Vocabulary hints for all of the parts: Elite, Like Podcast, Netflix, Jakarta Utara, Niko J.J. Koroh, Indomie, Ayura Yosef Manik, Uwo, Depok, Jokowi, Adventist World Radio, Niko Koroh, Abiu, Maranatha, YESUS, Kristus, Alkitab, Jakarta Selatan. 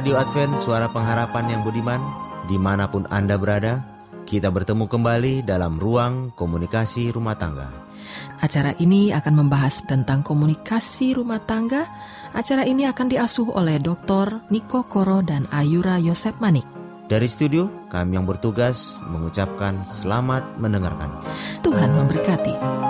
Radio Advent Suara Pengharapan yang budiman, dimanapun Anda berada, kita bertemu kembali dalam ruang komunikasi rumah tangga. Acara ini akan membahas tentang komunikasi rumah tangga. Acara ini akan diasuh oleh Dr. Niko Koroh dan Ayura Yosef Manik. Dari studio, kami yang bertugas mengucapkan selamat mendengarkan. Tuhan memberkati.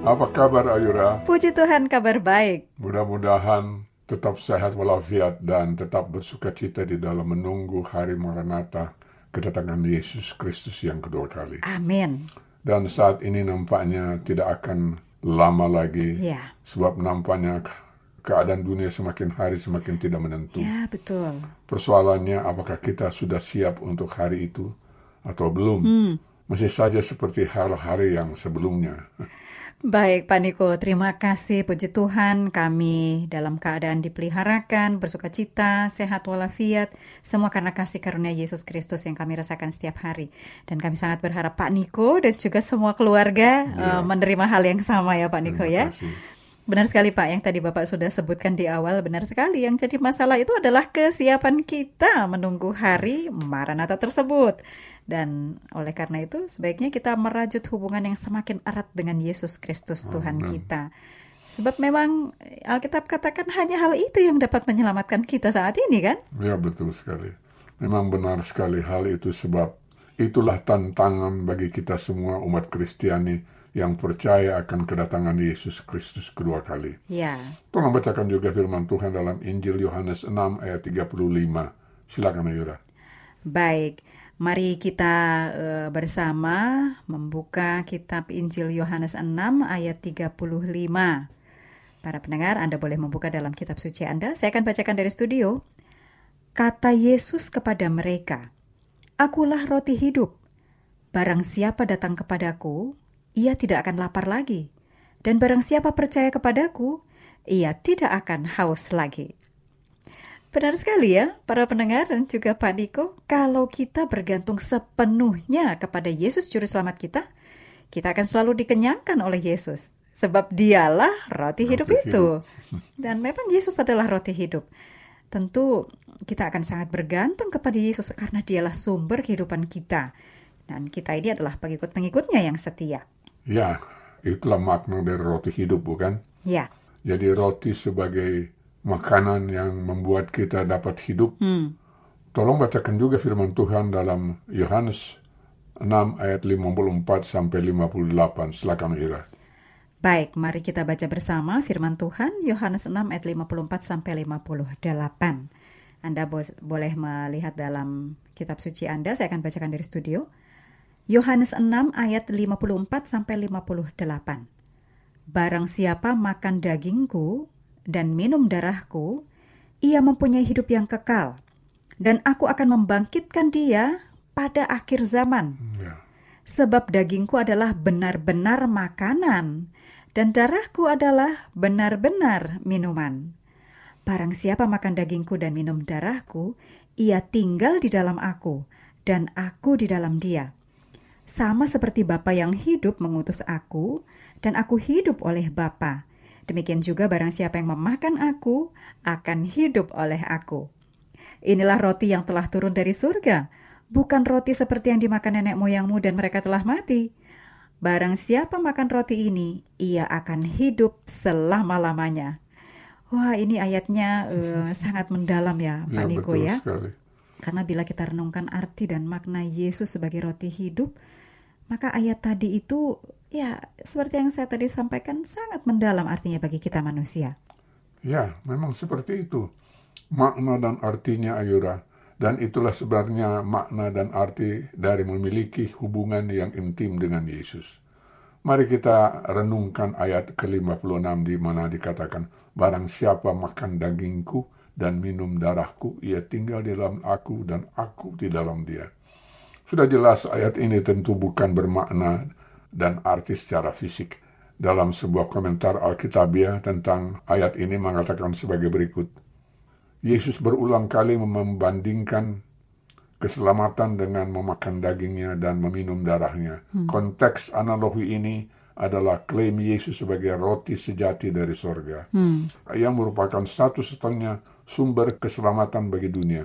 Apa kabar, Ayura? Puji Tuhan, kabar baik. Mudah-mudahan tetap sehat walafiat dan tetap bersuka cita di dalam menunggu hari Maranatha, kedatangan Yesus Kristus yang kedua kali. Amin. Dan saat ini nampaknya tidak akan lama lagi, ya. Sebab nampaknya keadaan dunia semakin hari semakin tidak menentu. Ya, betul. Persoalannya apakah kita sudah siap untuk hari itu atau belum? Masih saja seperti hari-hari yang sebelumnya. Baik Pak Niko, terima kasih. Puji Tuhan kami dalam keadaan dipeliharakan, bersuka cita, sehat walafiat. Semua karena kasih karunia Yesus Kristus yang kami rasakan setiap hari. Dan kami sangat berharap Pak Niko dan juga semua keluarga menerima hal yang sama ya Pak Niko ya. Benar sekali Pak, yang tadi Bapak sudah sebutkan di awal, benar sekali. Yang jadi masalah itu adalah kesiapan kita menunggu hari Maranatha tersebut. Dan oleh karena itu, sebaiknya kita merajut hubungan yang semakin erat dengan Yesus Kristus Tuhan kita. Sebab memang Alkitab katakan hanya hal itu yang dapat menyelamatkan kita saat ini kan? Ya betul sekali. Memang benar sekali hal itu, sebab itulah tantangan bagi kita semua umat Kristiani yang percaya akan kedatangan Yesus Kristus kedua kali. Ya. Tolong bacakan juga firman Tuhan dalam Injil Yohanes 6 ayat 35. Silakan Ayura. Baik, mari kita bersama membuka kitab Injil Yohanes 6 ayat 35. Para pendengar, Anda boleh membuka dalam kitab suci Anda. Saya akan bacakan dari studio. Kata Yesus kepada mereka, "Akulah roti hidup. Barang siapa datang kepadaku, ia tidak akan lapar lagi, dan barang siapa percaya kepadaku, ia tidak akan haus lagi." Benar sekali ya, para pendengar dan juga Pak Niko, kalau kita bergantung sepenuhnya kepada Yesus Juru Selamat kita, kita akan selalu dikenyangkan oleh Yesus, sebab dialah roti hidup itu. Dan memang Yesus adalah roti hidup. Tentu kita akan sangat bergantung kepada Yesus karena dialah sumber kehidupan kita. Dan kita ini adalah pengikut-pengikutnya yang setia. Ya, itulah makna dari roti hidup, bukan? Ya. Jadi roti sebagai makanan yang membuat kita dapat hidup. Tolong bacakan juga firman Tuhan dalam Yohanes 6 ayat 54 sampai 58. Silakan Ira. Baik, mari kita baca bersama firman Tuhan Yohanes 6 ayat 54 sampai 58. Anda boleh melihat dalam kitab suci Anda. Saya akan bacakan dari studio. Yohanes 6 ayat 54-58. Barang siapa makan dagingku dan minum darahku, ia mempunyai hidup yang kekal, dan aku akan membangkitkan dia pada akhir zaman. Sebab dagingku adalah benar-benar makanan, dan darahku adalah benar-benar minuman. Barang siapa makan dagingku dan minum darahku, ia tinggal di dalam aku, dan aku di dalam dia. Sama seperti Bapa yang hidup mengutus aku, dan aku hidup oleh Bapa. Demikian juga barang siapa yang memakan aku, akan hidup oleh aku. Inilah roti yang telah turun dari surga, bukan roti seperti yang dimakan nenek moyangmu dan mereka telah mati. Barang siapa makan roti ini, ia akan hidup selama-lamanya. Wah, ini ayatnya sangat mendalam ya, Pak Niko ya. Sekali. Karena bila kita renungkan arti dan makna Yesus sebagai roti hidup, maka ayat tadi itu, ya seperti yang saya tadi sampaikan, sangat mendalam artinya bagi kita manusia. Ya, memang seperti itu. Makna dan artinya, Ayura. Dan itulah sebenarnya makna dan arti dari memiliki hubungan yang intim dengan Yesus. Mari kita renungkan ayat ke-56 di mana dikatakan, barang siapa makan dagingku dan minum darahku, ia tinggal di dalam aku dan aku di dalam dia. Sudah jelas ayat ini tentu bukan bermakna dan arti secara fisik. Dalam sebuah komentar Alkitabiah tentang ayat ini mengatakan sebagai berikut. Yesus berulang kali membandingkan keselamatan dengan memakan dagingnya dan meminum darahnya. Konteks analogi ini adalah klaim Yesus sebagai roti sejati dari sorga. Yang merupakan satu-satunya sumber keselamatan bagi dunia.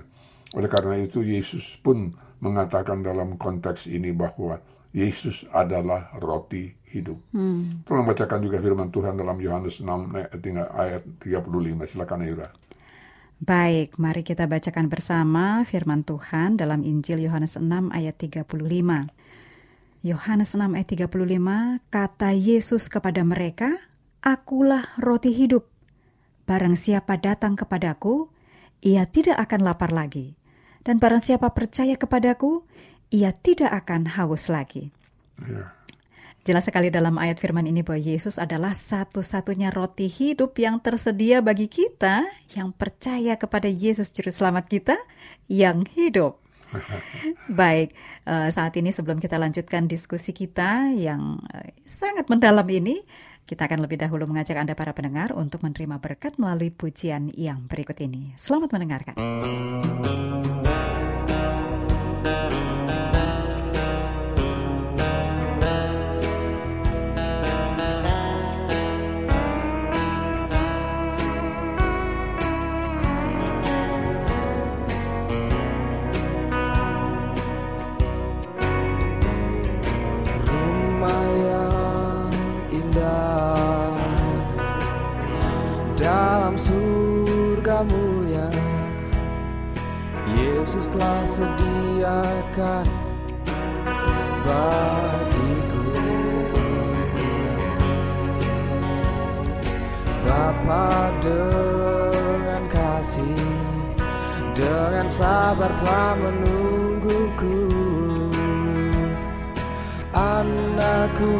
Oleh karena itu, Yesus pun mengatakan dalam konteks ini bahwa Yesus adalah roti hidup. Tolong bacakan juga firman Tuhan dalam Yohanes 6 ayat 35. Silakan Ayura. Baik, mari kita bacakan bersama firman Tuhan dalam Injil Yohanes 6 ayat 35. Yohanes 6 ayat 35, kata Yesus kepada mereka, "Akulah roti hidup. Barang siapa datang kepadaku, ia tidak akan lapar lagi. Dan barang siapa percaya kepadaku, ia tidak akan haus lagi." Ya. Jelas sekali dalam ayat firman ini bahwa Yesus adalah satu-satunya roti hidup yang tersedia bagi kita, yang percaya kepada Yesus Juru Selamat kita, yang hidup. Baik, saat ini sebelum kita lanjutkan diskusi kita yang sangat mendalam ini, kita akan lebih dahulu mengajak Anda para pendengar untuk menerima berkat melalui pujian yang berikut ini. Selamat mendengarkan. Yesus telah sediakan bagiku, Bapa dengan kasih, dengan sabar telah menungguku. Anakku,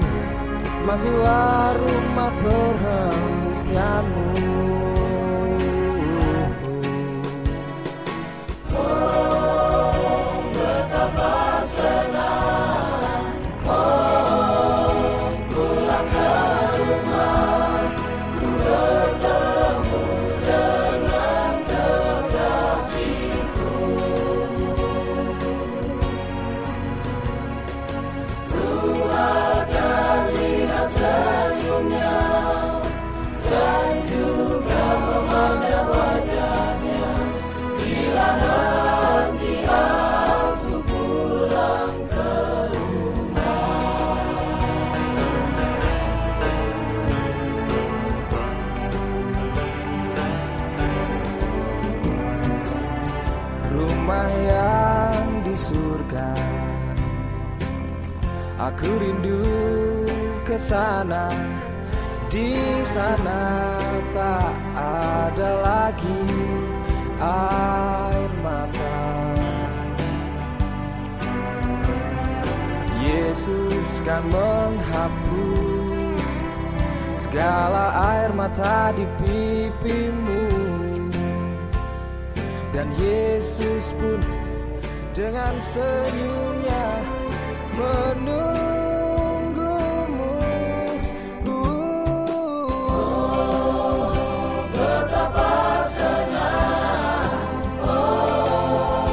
masuklah rumah perhentianmu. Aku rindu ke sana, di sana tak ada lagi air mata. Yesus kan menghapus segala air mata di pipimu, dan Yesus pun dengan senyumnya menunggumu. Oh, betapa senang, oh,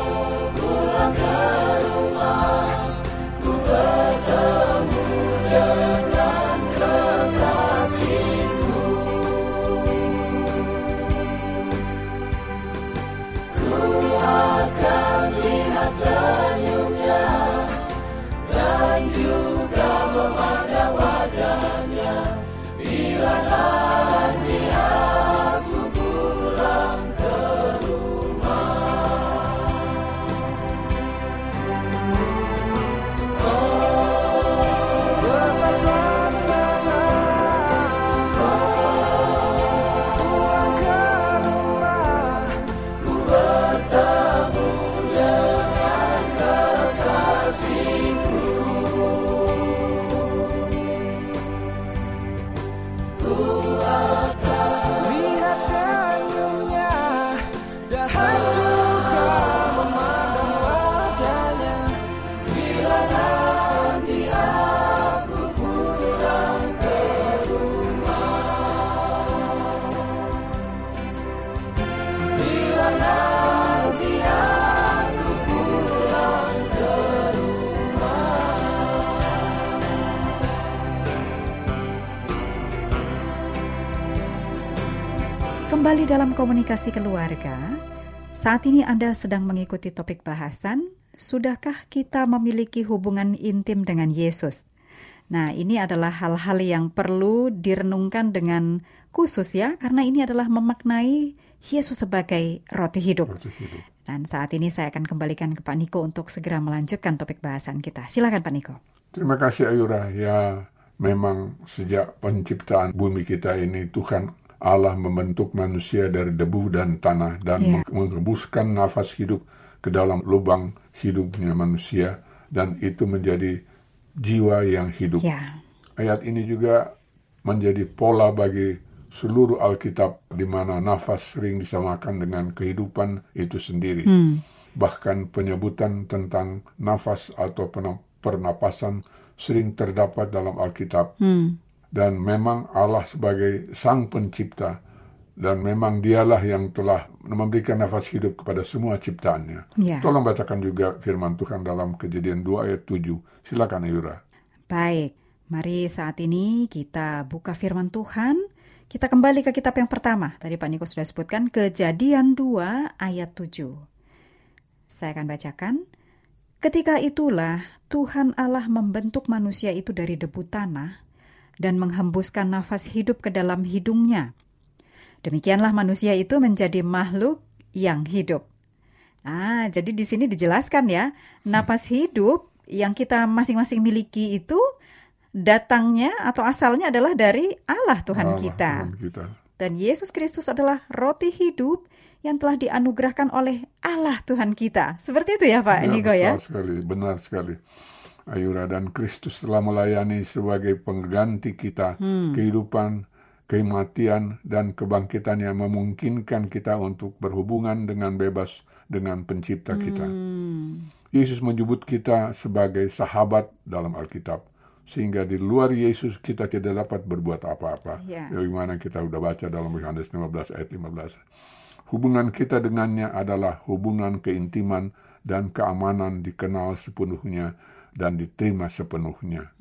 pulang ke rumah, ku bertemu dengan kekasihku. Ku akan lihat senyumnya, dan juga memandang wajahnya, bila nanti aku pulang ke rumah. Oh, betapa senang, oh, pulang ke rumah, ku bertemu dengan kekasihku. Kembali dalam komunikasi keluarga, saat ini Anda sedang mengikuti topik bahasan, sudahkah kita memiliki hubungan intim dengan Yesus? Nah, ini adalah hal-hal yang perlu direnungkan dengan khusus ya, karena ini adalah memaknai Yesus sebagai roti hidup. Dan saat ini saya akan kembalikan ke Pak Niko untuk segera melanjutkan topik bahasan kita. Silakan Pak Niko. Terima kasih Ayura. Ya, memang sejak penciptaan bumi kita ini Tuhan Allah membentuk manusia dari debu dan tanah dan menghembuskan nafas hidup ke dalam lubang hidupnya manusia, dan itu menjadi jiwa yang hidup. Ayat ini juga menjadi pola bagi seluruh Alkitab, di mana nafas sering disamakan dengan kehidupan itu sendiri. Bahkan penyebutan tentang nafas atau pernapasan sering terdapat dalam Alkitab. Dan memang Allah sebagai Sang Pencipta, dan memang dialah yang telah memberikan nafas hidup kepada semua ciptaannya. Ya. Tolong bacakan juga firman Tuhan dalam Kejadian 2 ayat 7. Silakan Ayura. Baik, mari saat ini kita buka firman Tuhan. Kita kembali ke kitab yang pertama. Tadi Pak Niko sudah sebutkan Kejadian 2 ayat 7. Saya akan bacakan. Ketika itulah Tuhan Allah membentuk manusia itu dari debu tanah dan menghembuskan nafas hidup ke dalam hidungnya. Demikianlah manusia itu menjadi makhluk yang hidup. Jadi di sini dijelaskan ya, nafas hidup yang kita masing-masing miliki itu datangnya atau asalnya adalah dari Allah Tuhan kita. Dan Yesus Kristus adalah roti hidup yang telah dianugerahkan oleh Allah Tuhan kita. Seperti itu ya Pak Niko ya? Benar sekali. Ayura, dan Kristus telah melayani sebagai pengganti kita. Kehidupan, kematian, dan kebangkitannya memungkinkan kita untuk berhubungan dengan bebas dengan Pencipta kita. Yesus menyebut kita sebagai sahabat dalam Alkitab. Sehingga di luar Yesus kita tidak dapat berbuat apa-apa. Bagaimana kita sudah baca dalam Yohanes 15 ayat 15. Hubungan kita dengannya adalah hubungan keintiman dan keamanan, dikenal sepenuhnya dan diterima sepenuhnya.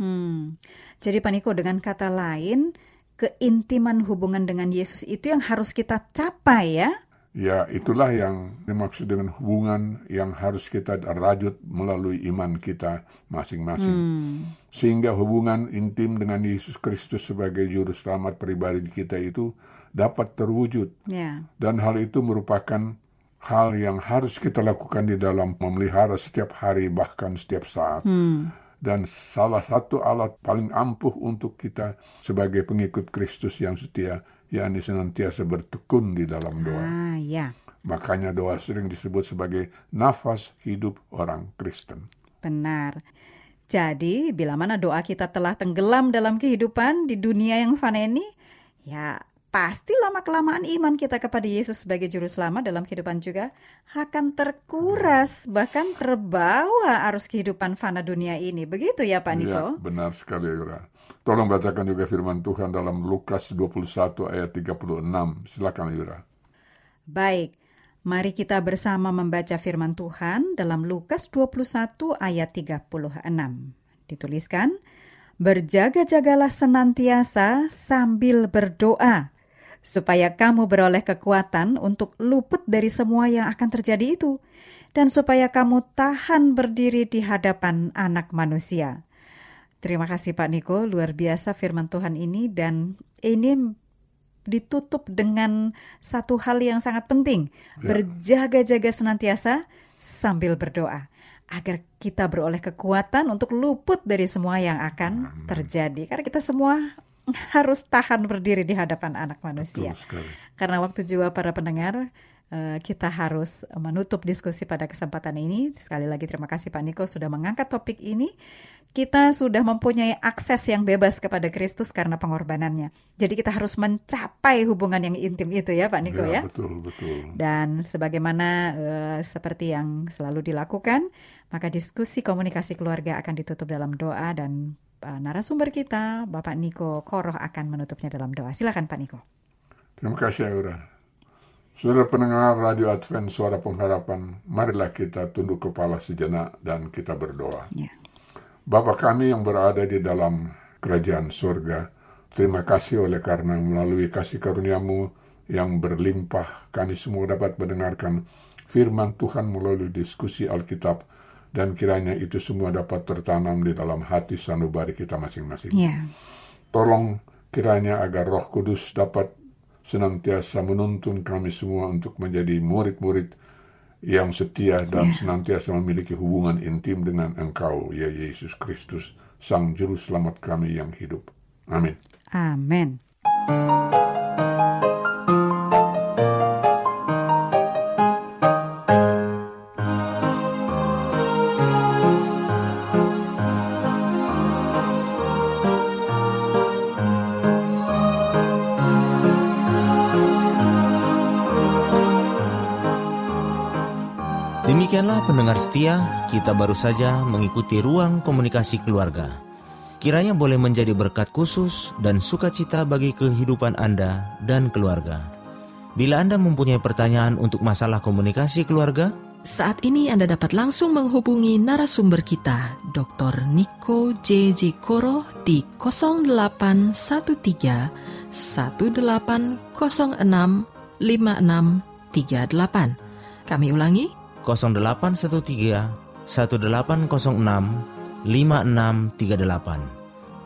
Jadi Pak Niko, dengan kata lain, keintiman hubungan dengan Yesus itu yang harus kita capai ya? Ya, itulah yang dimaksud dengan hubungan yang harus kita rajut melalui iman kita masing-masing. Sehingga hubungan intim dengan Yesus Kristus sebagai juru selamat pribadi kita itu dapat terwujud. Dan hal itu merupakan hal yang harus kita lakukan di dalam memelihara setiap hari, bahkan setiap saat. Dan salah satu alat paling ampuh untuk kita sebagai pengikut Kristus yang setia, yakni senantiasa bertekun di dalam doa. Makanya doa sering disebut sebagai nafas hidup orang Kristen. Benar. Jadi, bila mana doa kita telah tenggelam dalam kehidupan di dunia yang fana ini, ya pasti lama-kelamaan iman kita kepada Yesus sebagai juru selamat dalam kehidupan juga akan terkuras, bahkan terbawa arus kehidupan fana dunia ini. Begitu ya Pak Niko? Ya, benar sekali Ayura. Tolong bacakan juga firman Tuhan dalam Lukas 21 ayat 36. Silakan Ayura. Baik, mari kita bersama membaca firman Tuhan dalam Lukas 21 ayat 36. Dituliskan, berjaga-jagalah senantiasa sambil berdoa, supaya kamu beroleh kekuatan untuk luput dari semua yang akan terjadi itu, dan supaya kamu tahan berdiri di hadapan Anak Manusia. Terima kasih Pak Niko, luar biasa firman Tuhan ini, dan ini ditutup dengan satu hal yang sangat penting, berjaga-jaga senantiasa sambil berdoa, agar kita beroleh kekuatan untuk luput dari semua yang akan terjadi. Karena kita semua harus tahan berdiri di hadapan Anak Manusia. Karena waktu juga para pendengar, kita harus menutup diskusi pada kesempatan ini. Sekali lagi terima kasih Pak Niko sudah mengangkat topik ini. Kita sudah mempunyai akses yang bebas kepada Kristus karena pengorbanannya. Jadi kita harus mencapai hubungan yang intim itu ya Pak Niko ya? Betul. Dan sebagaimana seperti yang selalu dilakukan, maka diskusi komunikasi keluarga akan ditutup dalam doa, dan narasumber kita Bapak Niko Koroh akan menutupnya dalam doa. Silakan Pak Niko. Terima kasih Ayura. Saudara pendengar Radio Advent Suara Pengharapan, marilah kita tunduk kepala sejenak dan kita berdoa. Bapa kami yang berada di dalam kerajaan surga, terima kasih oleh karena melalui kasih karunia-Mu yang berlimpah, kami semua dapat mendengarkan firman Tuhan melalui diskusi Alkitab, dan kiranya itu semua dapat tertanam di dalam hati sanubari kita masing-masing. Tolong kiranya agar Roh Kudus dapat senantiasa menuntun kami semua untuk menjadi murid-murid yang setia dan senantiasa memiliki hubungan intim dengan Engkau, ya Yesus Kristus, Sang Juru Selamat kami yang hidup. Amin. Amin. Para pendengar setia, kita baru saja mengikuti ruang komunikasi keluarga. Kiranya boleh menjadi berkat khusus dan sukacita bagi kehidupan Anda dan keluarga. Bila Anda mempunyai pertanyaan untuk masalah komunikasi keluarga, saat ini Anda dapat langsung menghubungi narasumber kita, Dr. Niko J.J. Koroh di 0813-1806-5638. Kami ulangi, 0813-1806-5638.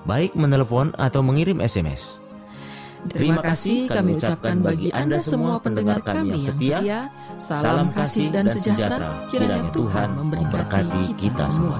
Baik menelepon atau mengirim SMS. Terima kasih kami ucapkan bagi Anda semua pendengar kami yang setia. Salam kasih dan sejahtera, kiranya Tuhan memberkati kita semua.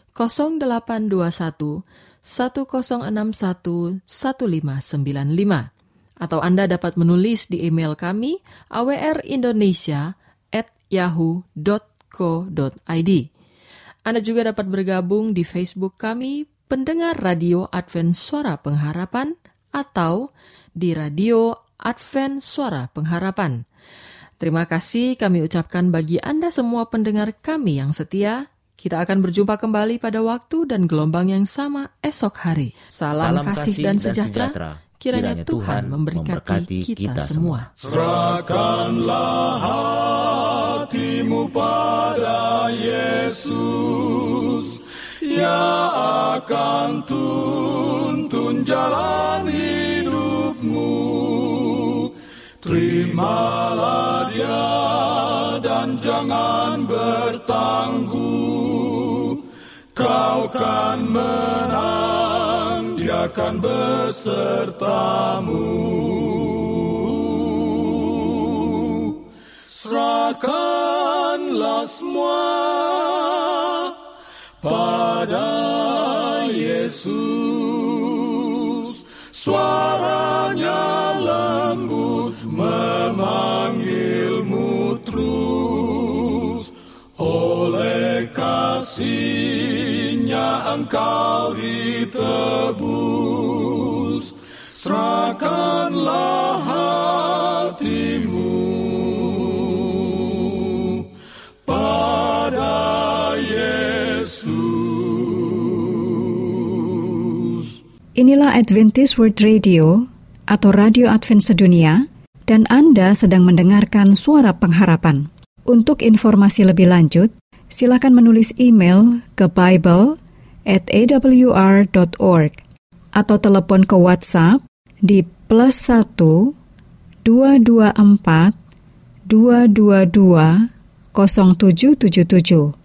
0821 1061 1595 atau Anda dapat menulis di email kami awrindonesia@yahoo.co.id. Anda juga dapat bergabung di Facebook kami Pendengar Radio Advent Suara Pengharapan atau di Radio Advent Suara Pengharapan. Terima kasih kami ucapkan bagi Anda semua pendengar kami yang setia. Kita akan berjumpa kembali pada waktu dan gelombang yang sama esok hari. Salam kasih dan sejahtera. Kiranya Tuhan memberkati kita semua. Serahkanlah hatimu pada Yesus, Ia akan tuntun jalan hidupmu. Terimalah Dia dan jangan bertangguh. Kau kan menang, Dia kan besertamu. Serahkanlah semua pada Yesus. Suaranya lembut memanggilmu terus. Oleh kasih-Nya engkau ditebus. Serahkanlah hatimu pada Yesus. Inilah Adventist World Radio atau Radio Advent Sedunia, dan Anda sedang mendengarkan Suara Pengharapan. Untuk informasi lebih lanjut, silakan menulis email ke bible@awr.org atau telepon ke WhatsApp di +1 224 222 0777.